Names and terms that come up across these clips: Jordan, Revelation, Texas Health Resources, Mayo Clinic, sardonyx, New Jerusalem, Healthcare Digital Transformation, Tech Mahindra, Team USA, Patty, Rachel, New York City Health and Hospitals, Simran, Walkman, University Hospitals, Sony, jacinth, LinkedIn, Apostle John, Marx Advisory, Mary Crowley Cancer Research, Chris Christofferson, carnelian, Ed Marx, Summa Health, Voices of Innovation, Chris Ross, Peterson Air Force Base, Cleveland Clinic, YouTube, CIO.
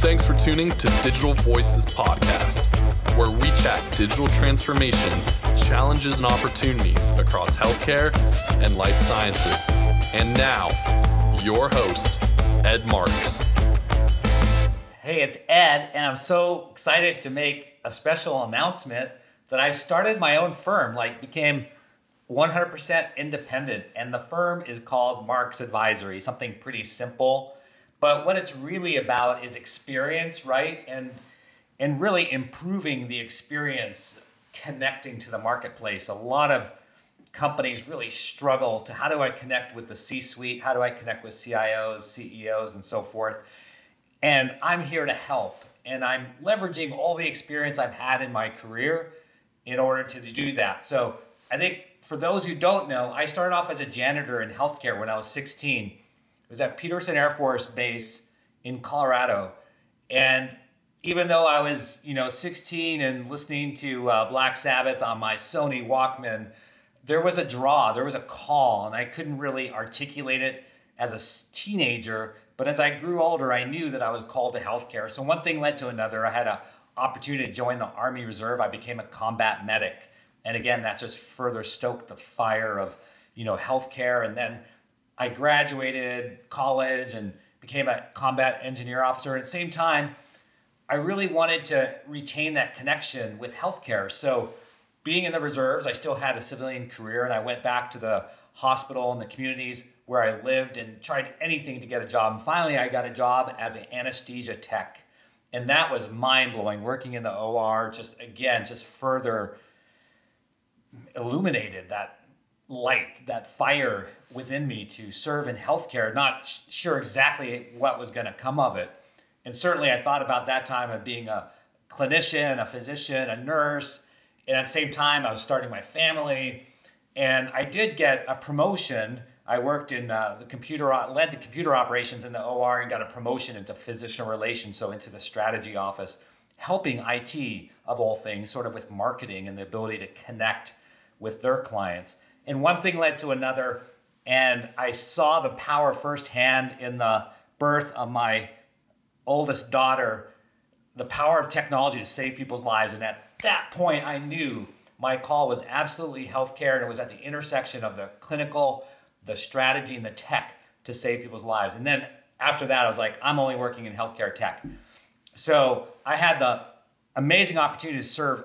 Thanks for tuning to Digital Voices Podcast, where we chat digital transformation, challenges and opportunities across healthcare and life sciences. And now, your host, Ed Marx. Hey, it's Ed, and I'm so excited to make a special announcement that I've started my own firm, became 100% independent, and the firm is called Marx Advisory, something pretty simple. But what it's really about is experience, right? And really improving the experience, connecting to the marketplace. A lot of companies really struggle to, how do I connect with the C-suite? How do I connect with CIOs, CEOs, and so forth? And I'm here to help. And I'm leveraging all the experience I've had in my career in order to do that. So I think for those who don't know, I started off as a janitor in healthcare when I was 16. It was at Peterson Air Force Base in Colorado. And even though I was, 16 and listening to Black Sabbath on my Sony Walkman, there was a draw, there was a call, and I couldn't really articulate it as a teenager. But as I grew older, I knew that I was called to healthcare. So one thing led to another. I had an opportunity to join the Army Reserve. I became a combat medic. And again, that just further stoked the fire of, healthcare. And then I graduated college and became a combat engineer officer. At the same time, I really wanted to retain that connection with healthcare. So being in the reserves, I still had a civilian career, and I went back to the hospital and the communities where I lived and tried anything to get a job. And finally, I got a job as an anesthesia tech. And that was mind-blowing, working in the OR, just further illuminated that light, that fire within me to serve in healthcare, not sure exactly what was going to come of it. And certainly I thought about that time of being a clinician, a physician, a nurse. And at the same time, I was starting my family. And I did get a promotion. I worked in led the computer operations in the OR and got a promotion into physician relations, so into the strategy office, helping IT of all things, sort of with marketing and the ability to connect with their clients. And one thing led to another, and I saw the power firsthand in the birth of my oldest daughter, the power of technology to save people's lives. And at that point, I knew my call was absolutely healthcare, and it was at the intersection of the clinical, the strategy, and the tech to save people's lives. And then after that, I was like, I'm only working in healthcare tech. So I had the amazing opportunity to serve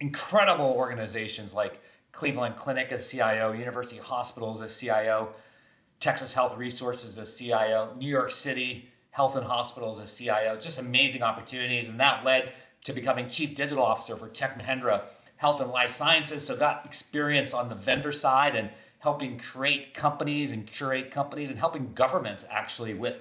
incredible organizations like Cleveland Clinic as CIO, University Hospitals as CIO, Texas Health Resources as CIO, New York City Health and Hospitals as CIO, just amazing opportunities. And that led to becoming Chief Digital Officer for Tech Mahindra Health and Life Sciences. So got experience on the vendor side and helping create companies and curate companies and helping governments actually with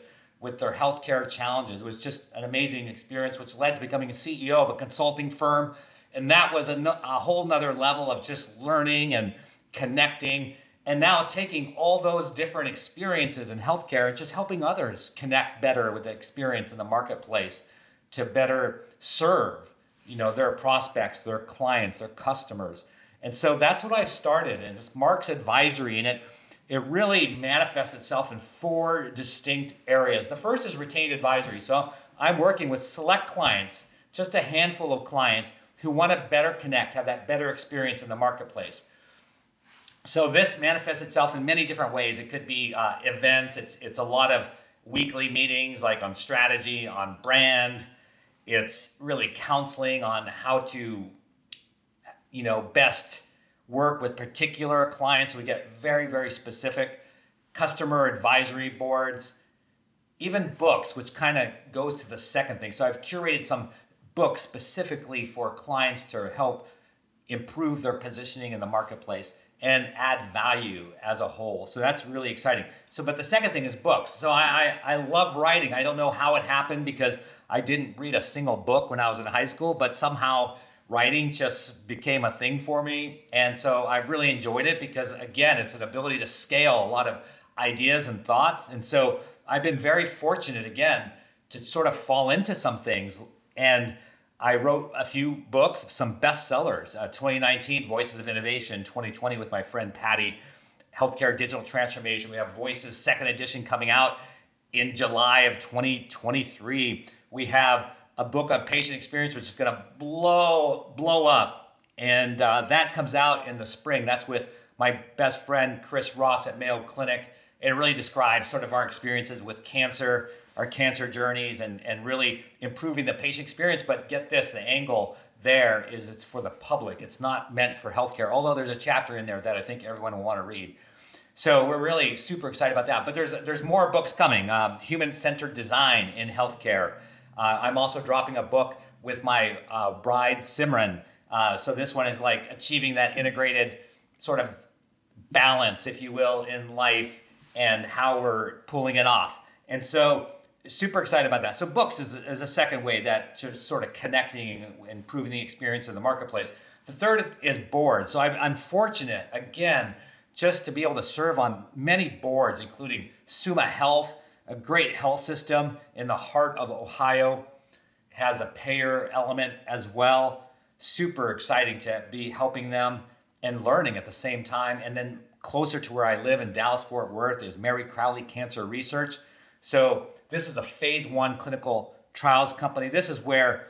their healthcare challenges. It was just an amazing experience, which led to becoming a CEO of a consulting firm. And that was a whole nother level of just learning and connecting. And now taking all those different experiences in healthcare and just helping others connect better with the experience in the marketplace to better serve, their prospects, their clients, their customers. And so that's what I started. And it's Marx Advisory. And it really manifests itself in four distinct areas. The first is retained advisory. So I'm working with select clients, just a handful of clients, who want to better connect, have that better experience in the marketplace. So this manifests itself in many different ways. It could be events. It's a lot of weekly meetings, like on strategy, on brand. It's really counseling on how to, best work with particular clients. So we get very, very specific. Customer advisory boards, even books, which kind of goes to the second thing. So I've curated some books specifically for clients to help improve their positioning in the marketplace and add value as a whole. So that's really exciting. So, but the second thing is books. So I love writing. I don't know how it happened because I didn't read a single book when I was in high school, but somehow writing just became a thing for me. And so I've really enjoyed it because again, it's an ability to scale a lot of ideas and thoughts. And so I've been very fortunate again to sort of fall into some things. And I wrote a few books, some bestsellers, 2019, Voices of Innovation, 2020 with my friend Patty, Healthcare Digital Transformation. We have Voices 2nd edition coming out in July of 2023. We have a book on patient experience, which is going to blow up. And that comes out in the spring. That's with my best friend, Chris Ross at Mayo Clinic. It really describes sort of our experiences with cancer, our cancer journeys, and really improving the patient experience. But get this, the angle there is it's for the public. It's not meant for healthcare, although there's a chapter in there that I think everyone will want to read. So we're really super excited about that. But there's more books coming, Human-Centered Design in Healthcare. I'm also dropping a book with my bride, Simran. So this one is like achieving that integrated sort of balance, if you will, in life and how we're pulling it off. And so super excited about that. So books is a second way that just sort of connecting and improving the experience in the marketplace. The third is boards. So I'm fortunate, again, just to be able to serve on many boards, including Summa Health, a great health system in the heart of Ohio, has a payer element as well. Super exciting to be helping them and learning at the same time. And then closer to where I live in Dallas-Fort Worth is Mary Crowley Cancer Research. So this is a phase 1 clinical trials company. This is where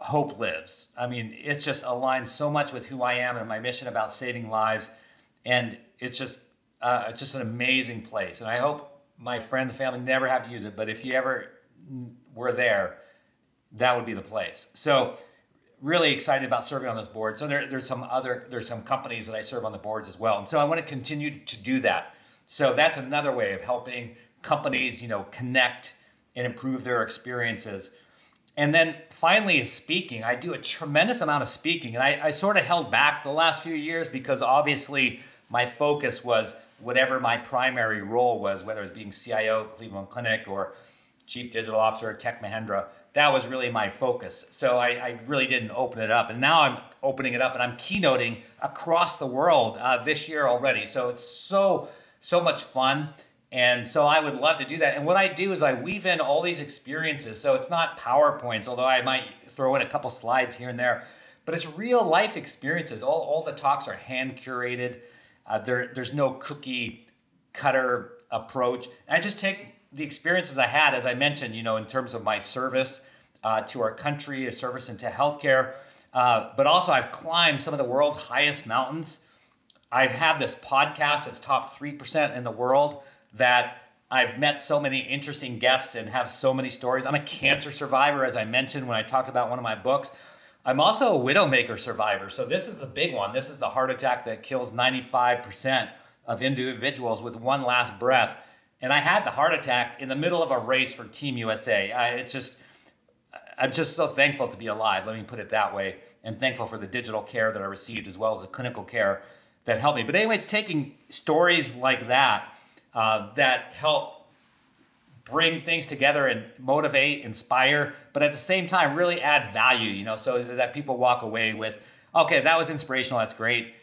hope lives. I mean, it just aligns so much with who I am and my mission about saving lives. And it's just an amazing place. And I hope my friends and family never have to use it, but if you ever were there, that would be the place. So really excited about serving on this board. So there's some companies that I serve on the boards as well. And so I want to continue to do that. So that's another way of helping companies, connect and improve their experiences. And then finally is speaking. I do a tremendous amount of speaking, and I sort of held back the last few years because obviously my focus was whatever my primary role was, whether it was being CIO at Cleveland Clinic or Chief Digital Officer at Tech Mahindra. That was really my focus. So I really didn't open it up. And now I'm opening it up and I'm keynoting across the world this year already. So it's so much fun. And so I would love to do that. And what I do is I weave in all these experiences. So it's not PowerPoints, although I might throw in a couple slides here and there, but it's real life experiences. All the talks are hand curated. There's no cookie cutter approach. And I just take the experiences I had, as I mentioned, in terms of my service to our country, a service into healthcare, but also I've climbed some of the world's highest mountains. I've had this podcast that's top 3% in the world, that I've met so many interesting guests and have so many stories. I'm a cancer survivor, as I mentioned when I talked about one of my books. I'm also a widowmaker survivor. So this is the big one. This is the heart attack that kills 95% of individuals with one last breath. And I had the heart attack in the middle of a race for Team USA. I'm just so thankful to be alive, let me put it that way, and thankful for the digital care that I received as well as the clinical care that helped me. But anyway, it's taking stories like that that help bring things together and motivate, inspire, but at the same time really add value, so that people walk away with, okay, that was inspirational, that's great,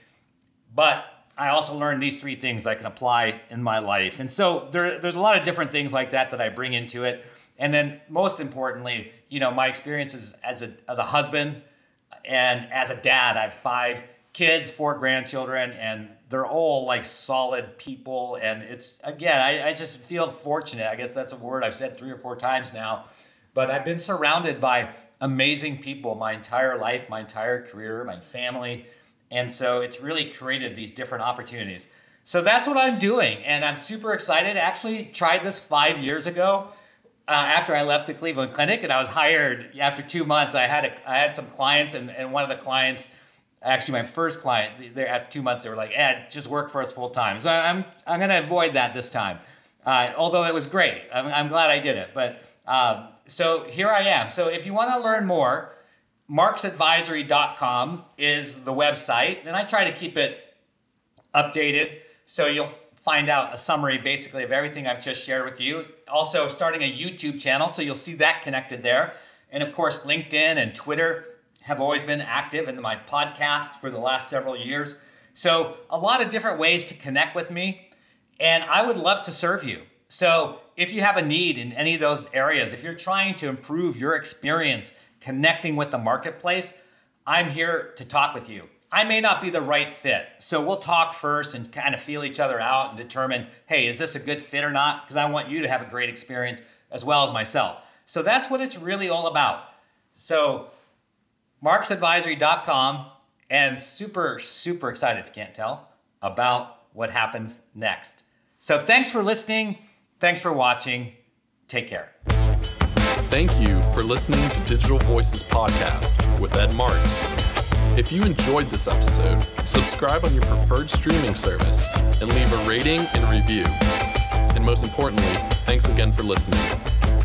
but I also learned these three things I can apply in my life. And so there's a lot of different things like that I bring into it. And then most importantly, my experiences as a husband and as a dad. I have 5 kids, 4 grandchildren, and they're all like solid people. And it's, again, I just feel fortunate. I guess that's a word I've said 3 or 4 times now, but I've been surrounded by amazing people my entire life, my entire career, my family. And so it's really created these different opportunities. So that's what I'm doing. And I'm super excited. I actually tried this 5 years ago after I left the Cleveland Clinic, and I was hired after 2 months. I had some clients, and one of the clients, actually my first client, there at 2 months, they were like, Ed, just work for us full time. So I'm going to avoid that this time. Although it was great. I'm glad I did it. But so here I am. So if you want to learn more, marxadvisory.com is the website. And I try to keep it updated. So you'll find out a summary basically of everything I've just shared with you. Also starting a YouTube channel. So you'll see that connected there. And of course, LinkedIn and Twitter have always been active in my podcast for the last several years. So a lot of different ways to connect with me, and I would love to serve you. So if you have a need in any of those areas, if you're trying to improve your experience connecting with the marketplace, I'm here to talk with you. I may not be the right fit, so we'll talk first and kind of feel each other out and determine, hey, is this a good fit or not? Because I want you to have a great experience as well as myself. So that's what it's really all about. So marxadvisory.com, and super, super excited, if you can't tell, about what happens next. So thanks for listening. Thanks for watching. Take care. Thank you for listening to Digital Voices Podcast with Ed Marx. If you enjoyed this episode, subscribe on your preferred streaming service and leave a rating and review. And most importantly, thanks again for listening.